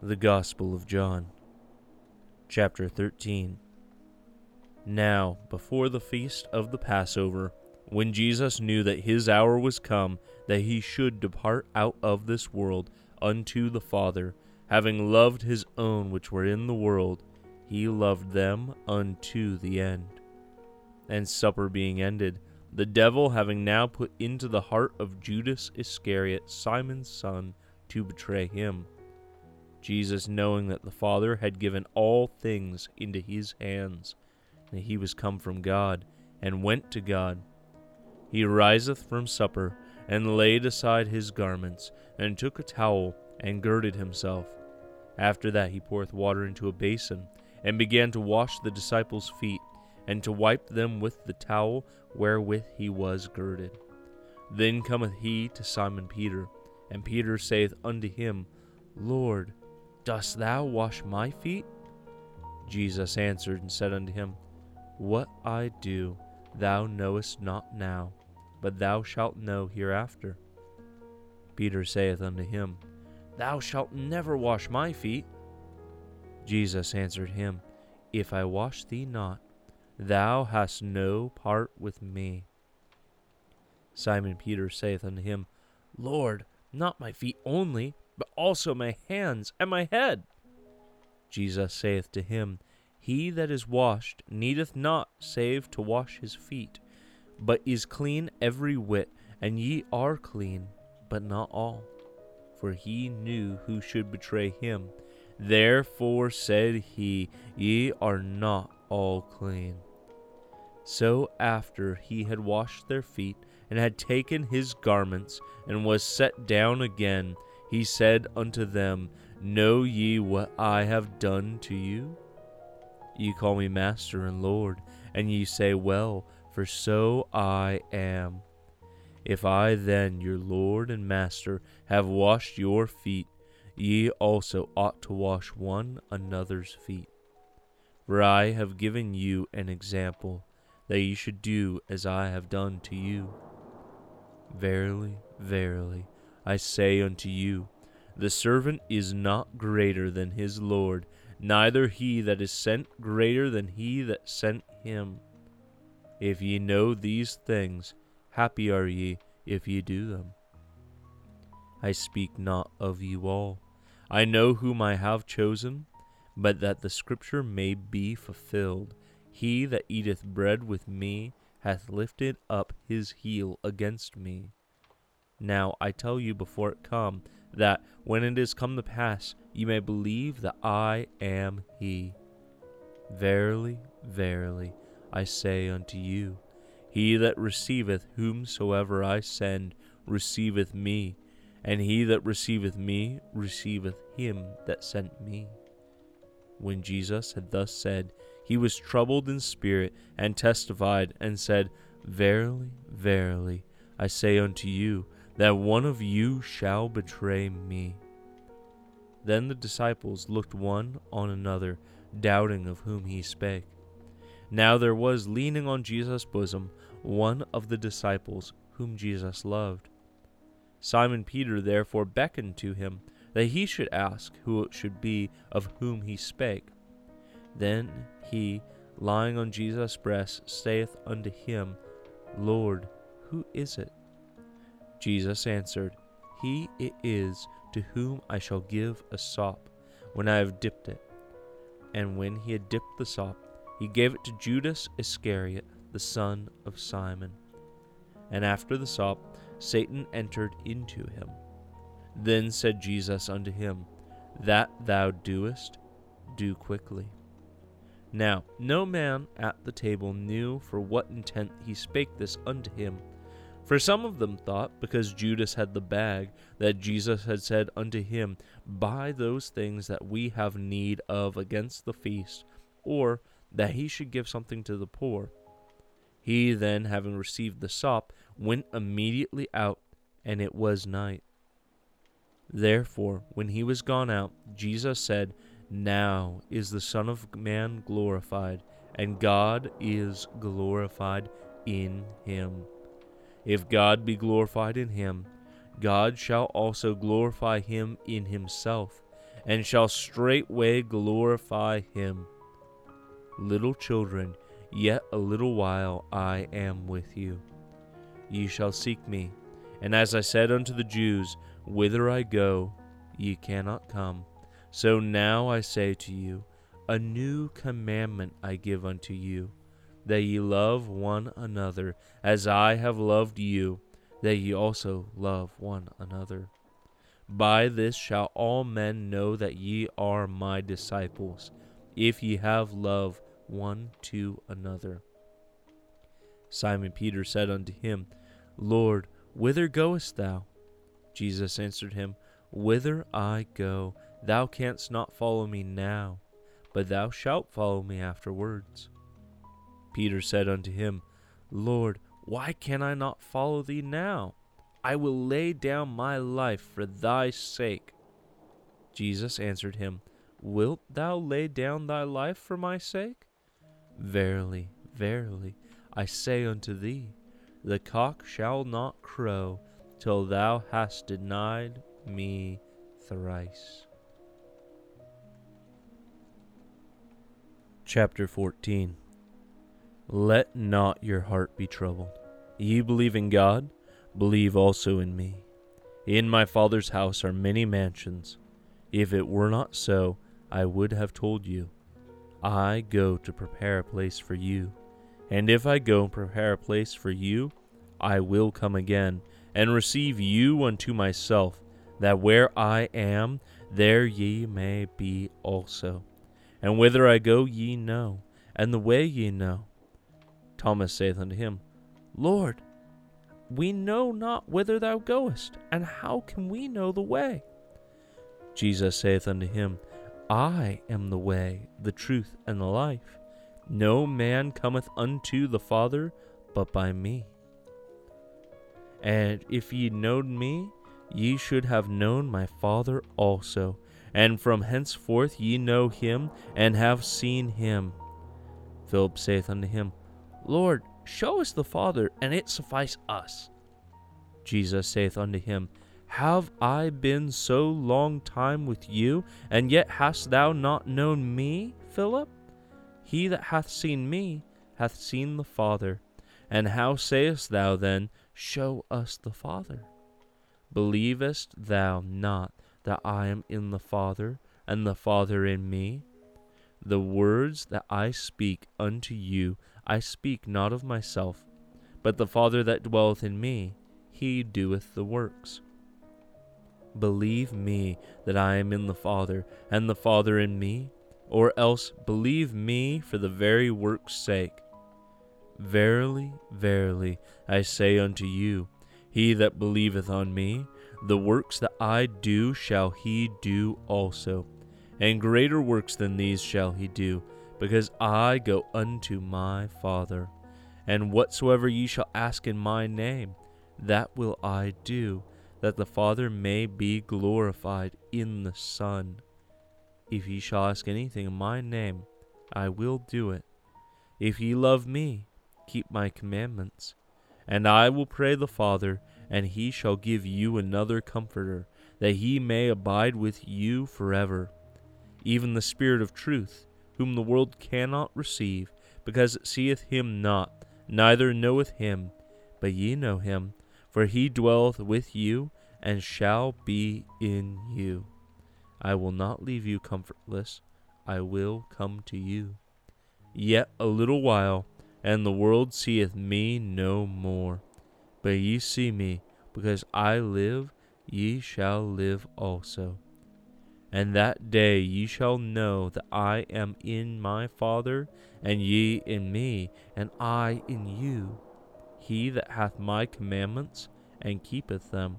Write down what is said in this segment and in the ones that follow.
The Gospel of John, chapter 13. Now, before the feast of the Passover, when Jesus knew that his hour was come, that he should depart out of this world unto the Father, having loved his own which were in the world, he loved them unto the end. And supper being ended, the devil having now put into the heart of Judas Iscariot, Simon's son, to betray him, Jesus, knowing that the Father had given all things into his hands, that he was come from God, and went to God, he riseth from supper, and laid aside his garments, and took a towel, and girded himself. After that he poureth water into a basin, and began to wash the disciples' feet, and to wipe them with the towel wherewith he was girded. Then cometh he to Simon Peter, and Peter saith unto him, Lord, dost thou wash my feet? Jesus answered and said unto him, What I do thou knowest not now, but thou shalt know hereafter. Peter saith unto him, Thou shalt never wash my feet. Jesus answered him, If I wash thee not, thou hast no part with me. Simon Peter saith unto him, Lord, not my feet only, but also my hands and my head. Jesus saith to him, He that is washed needeth not save to wash his feet, but is clean every whit, and ye are clean, but not all. For he knew who should betray him. Therefore said he, Ye are not all clean. So after he had washed their feet, and had taken his garments, and was set down again, he said unto them, Know ye what I have done to you? Ye call me Master and Lord, and ye say, Well, for so I am. If I then, your Lord and Master, have washed your feet, ye also ought to wash one another's feet. For I have given you an example, that ye should do as I have done to you. Verily, verily, I say unto you, the servant is not greater than his Lord, neither he that is sent greater than he that sent him. If ye know these things, happy are ye if ye do them. I speak not of you all. I know whom I have chosen, but that the scripture may be fulfilled, He that eateth bread with me hath lifted up his heel against me. Now I tell you before it come, that when it is come to pass, ye may believe that I am he. Verily, verily, I say unto you, he that receiveth whomsoever I send receiveth me, and he that receiveth me receiveth him that sent me. When Jesus had thus said, he was troubled in spirit, and testified, and said, Verily, verily, I say unto you, that one of you shall betray me. Then the disciples looked one on another, doubting of whom he spake. Now there was leaning on Jesus' bosom one of the disciples whom Jesus loved. Simon Peter therefore beckoned to him, that he should ask who it should be of whom he spake. Then he, lying on Jesus' breast, saith unto him, Lord, who is it? Jesus answered, He it is to whom I shall give a sop, when I have dipped it. And when he had dipped the sop, he gave it to Judas Iscariot, the son of Simon. And after the sop, Satan entered into him. Then said Jesus unto him, That thou doest, do quickly. Now no man at the table knew for what intent he spake this unto him. For some of them thought, because Judas had the bag, that Jesus had said unto him, Buy those things that we have need of against the feast, or that he should give something to the poor. He then, having received the sop, went immediately out, and it was night. Therefore, when he was gone out, Jesus said, Now is the Son of Man glorified, and God is glorified in him. If God be glorified in him, God shall also glorify him in himself, and shall straightway glorify him. Little children, yet a little while I am with you. Ye shall seek me, and as I said unto the Jews, whither I go, ye cannot come. So now I say to you, a new commandment I give unto you, that ye love one another, as I have loved you, that ye also love one another. By this shall all men know that ye are my disciples, if ye have love one to another. Simon Peter said unto him, Lord, whither goest thou? Jesus answered him, Whither I go, thou canst not follow me now, but thou shalt follow me afterwards. Peter said unto him, Lord, why can I not follow thee now? I will lay down my life for thy sake. Jesus answered him, Wilt thou lay down thy life for my sake? Verily, verily, I say unto thee, the cock shall not crow till thou hast denied me thrice. Chapter 14. Let not your heart be troubled. Ye believe in God, believe also in me. In my Father's house are many mansions. If it were not so, I would have told you. I go to prepare a place for you. And if I go and prepare a place for you, I will come again, and receive you unto myself, that where I am, there ye may be also. And whither I go ye know, and the way ye know. Thomas saith unto him, Lord, we know not whither thou goest, and how can we know the way? Jesus saith unto him, I am the way, the truth, and the life. No man cometh unto the Father, but by me. And if ye known me, ye should have known my Father also. And from henceforth ye know him, and have seen him. Philip saith unto him, Lord, show us the Father, and it suffice us. Jesus saith unto him, Have I been so long time with you, and yet hast thou not known me, Philip? He that hath seen me hath seen the Father. And how sayest thou then, Show us the Father? Believest thou not that I am in the Father, and the Father in me? The words that I speak unto you, I speak not of myself, but the Father that dwelleth in me, he doeth the works. Believe me that I am in the Father, and the Father in me, or else believe me for the very work's sake. Verily, verily, I say unto you, he that believeth on me, the works that I do shall he do also, and greater works than these shall he do, because I go unto my Father. And whatsoever ye shall ask in my name, that will I do, that the Father may be glorified in the Son. If ye shall ask anything in my name, I will do it. If ye love me, keep my commandments. And I will pray the Father, and he shall give you another Comforter, that he may abide with you forever. Even the Spirit of truth, whom the world cannot receive, because it seeth him not, neither knoweth him. But ye know him, for he dwelleth with you, and shall be in you. I will not leave you comfortless, I will come to you. Yet a little while, and the world seeth me no more. But ye see me, because I live, ye shall live also. And that day ye shall know that I am in my Father, and ye in me, and I in you. He that hath my commandments, and keepeth them,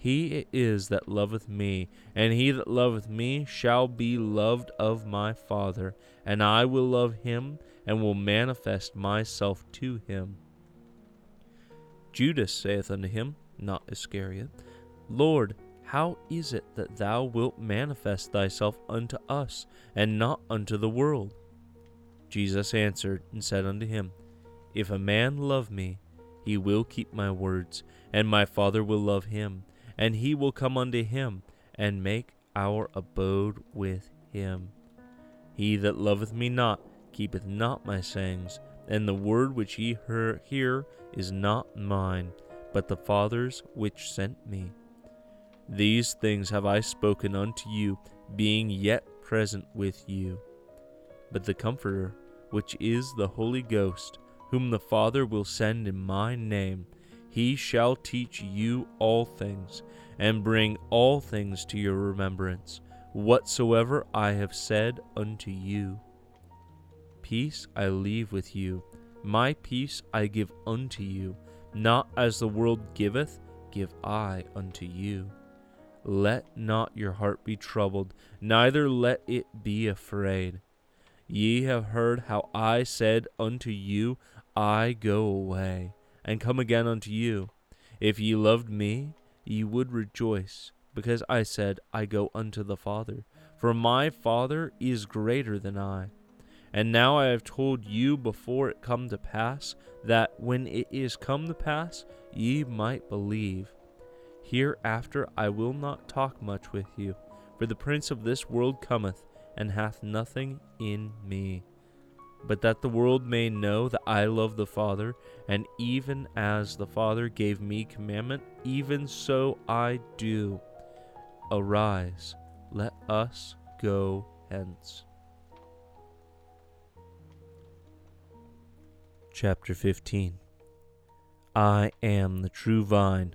he it is that loveth me, and he that loveth me shall be loved of my Father, and I will love him, and will manifest myself to him. Judas saith unto him, not Iscariot, Lord, how is it that thou wilt manifest thyself unto us, and not unto the world? Jesus answered and said unto him, If a man love me, he will keep my words, and my Father will love him, and he will come unto him, and make our abode with him. He that loveth me not keepeth not my sayings, and the word which ye hear is not mine, but the Father's which sent me. These things have I spoken unto you, being yet present with you. But the Comforter, which is the Holy Ghost, whom the Father will send in my name, he shall teach you all things, and bring all things to your remembrance, whatsoever I have said unto you. Peace I leave with you, my peace I give unto you, not as the world giveth, give I unto you. Let not your heart be troubled, neither let it be afraid. Ye have heard how I said unto you, I go away, and come again unto you. If ye loved me, ye would rejoice, because I said, I go unto the Father, for my Father is greater than I. And now I have told you before it come to pass, that when it is come to pass, ye might believe. Hereafter I will not talk much with you, for the prince of this world cometh, and hath nothing in me, but that the world may know that I love the Father, and even as the Father gave me commandment, even so I do. Arise, let us go hence. Chapter 15. I am the true vine,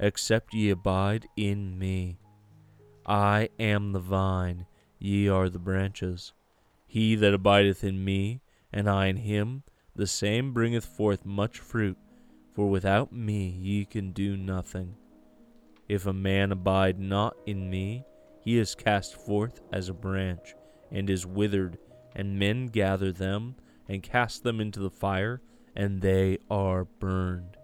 except ye abide in me. I am the vine, ye are the branches. He that abideth in me, and I in him, the same bringeth forth much fruit, for without me ye can do nothing. If a man abide not in me, he is cast forth as a branch, and is withered, and men gather them, and cast them into the fire, and they are burned.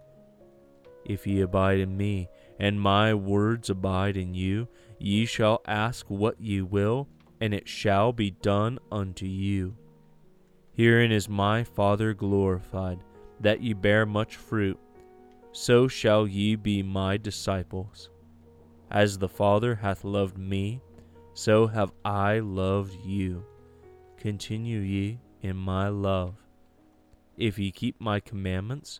If ye abide in me, and my words abide in you, ye shall ask what ye will, and it shall be done unto you. Herein is my Father glorified, that ye bear much fruit, so shall ye be my disciples. As the Father hath loved me, so have I loved you. Continue ye in my love. If ye keep my commandments,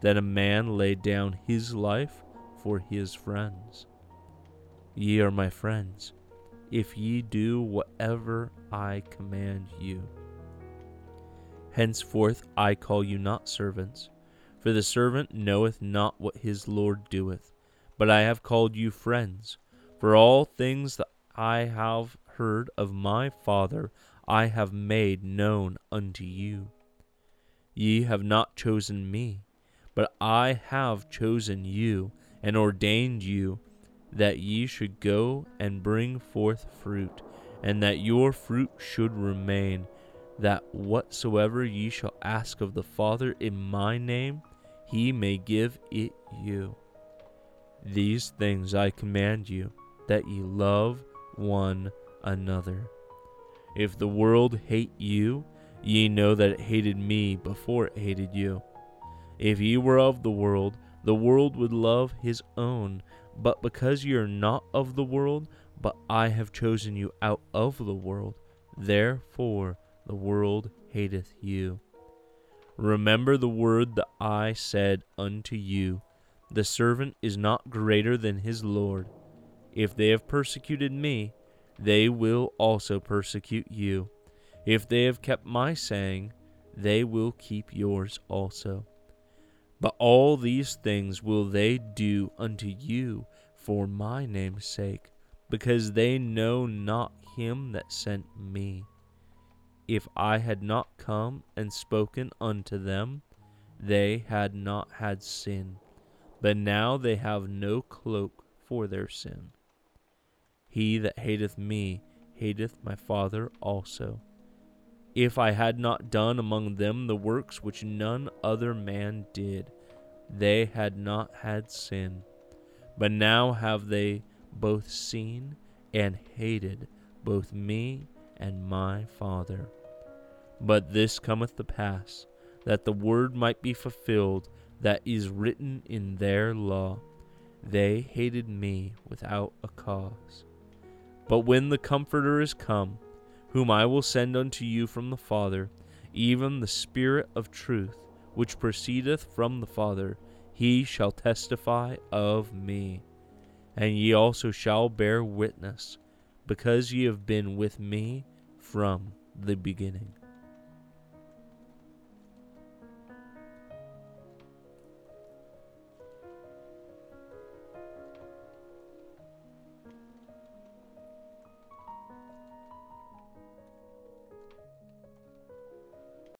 that a man lay down his life for his friends. Ye are my friends, if ye do whatever I command you. Henceforth I call you not servants, for the servant knoweth not what his Lord doeth, but I have called you friends, for all things that I have heard of my Father I have made known unto you. Ye have not chosen me, but I have chosen you, and ordained you, that ye should go and bring forth fruit, and that your fruit should remain, that whatsoever ye shall ask of the Father in my name, he may give it you. These things I command you, that ye love one another. If the world hate you, ye know that it hated me before it hated you. If ye were of the world would love his own. But because ye are not of the world, but I have chosen you out of the world, therefore the world hateth you. Remember the word that I said unto you, the servant is not greater than his Lord. If they have persecuted me, they will also persecute you. If they have kept my saying, they will keep yours also. But all these things will they do unto you for my name's sake, because they know not him that sent me. If I had not come and spoken unto them, they had not had sin, but now they have no cloak for their sin. He that hateth me hateth my Father also. If I had not done among them the works which none other man did, they had not had sin. But now have they both seen and hated both me and my Father. But this cometh to pass, that the word might be fulfilled that is written in their law, they hated me without a cause. But when the Comforter is come, whom I will send unto you from the Father, even the Spirit of truth, which proceedeth from the Father, he shall testify of me. And ye also shall bear witness, because ye have been with me from the beginning.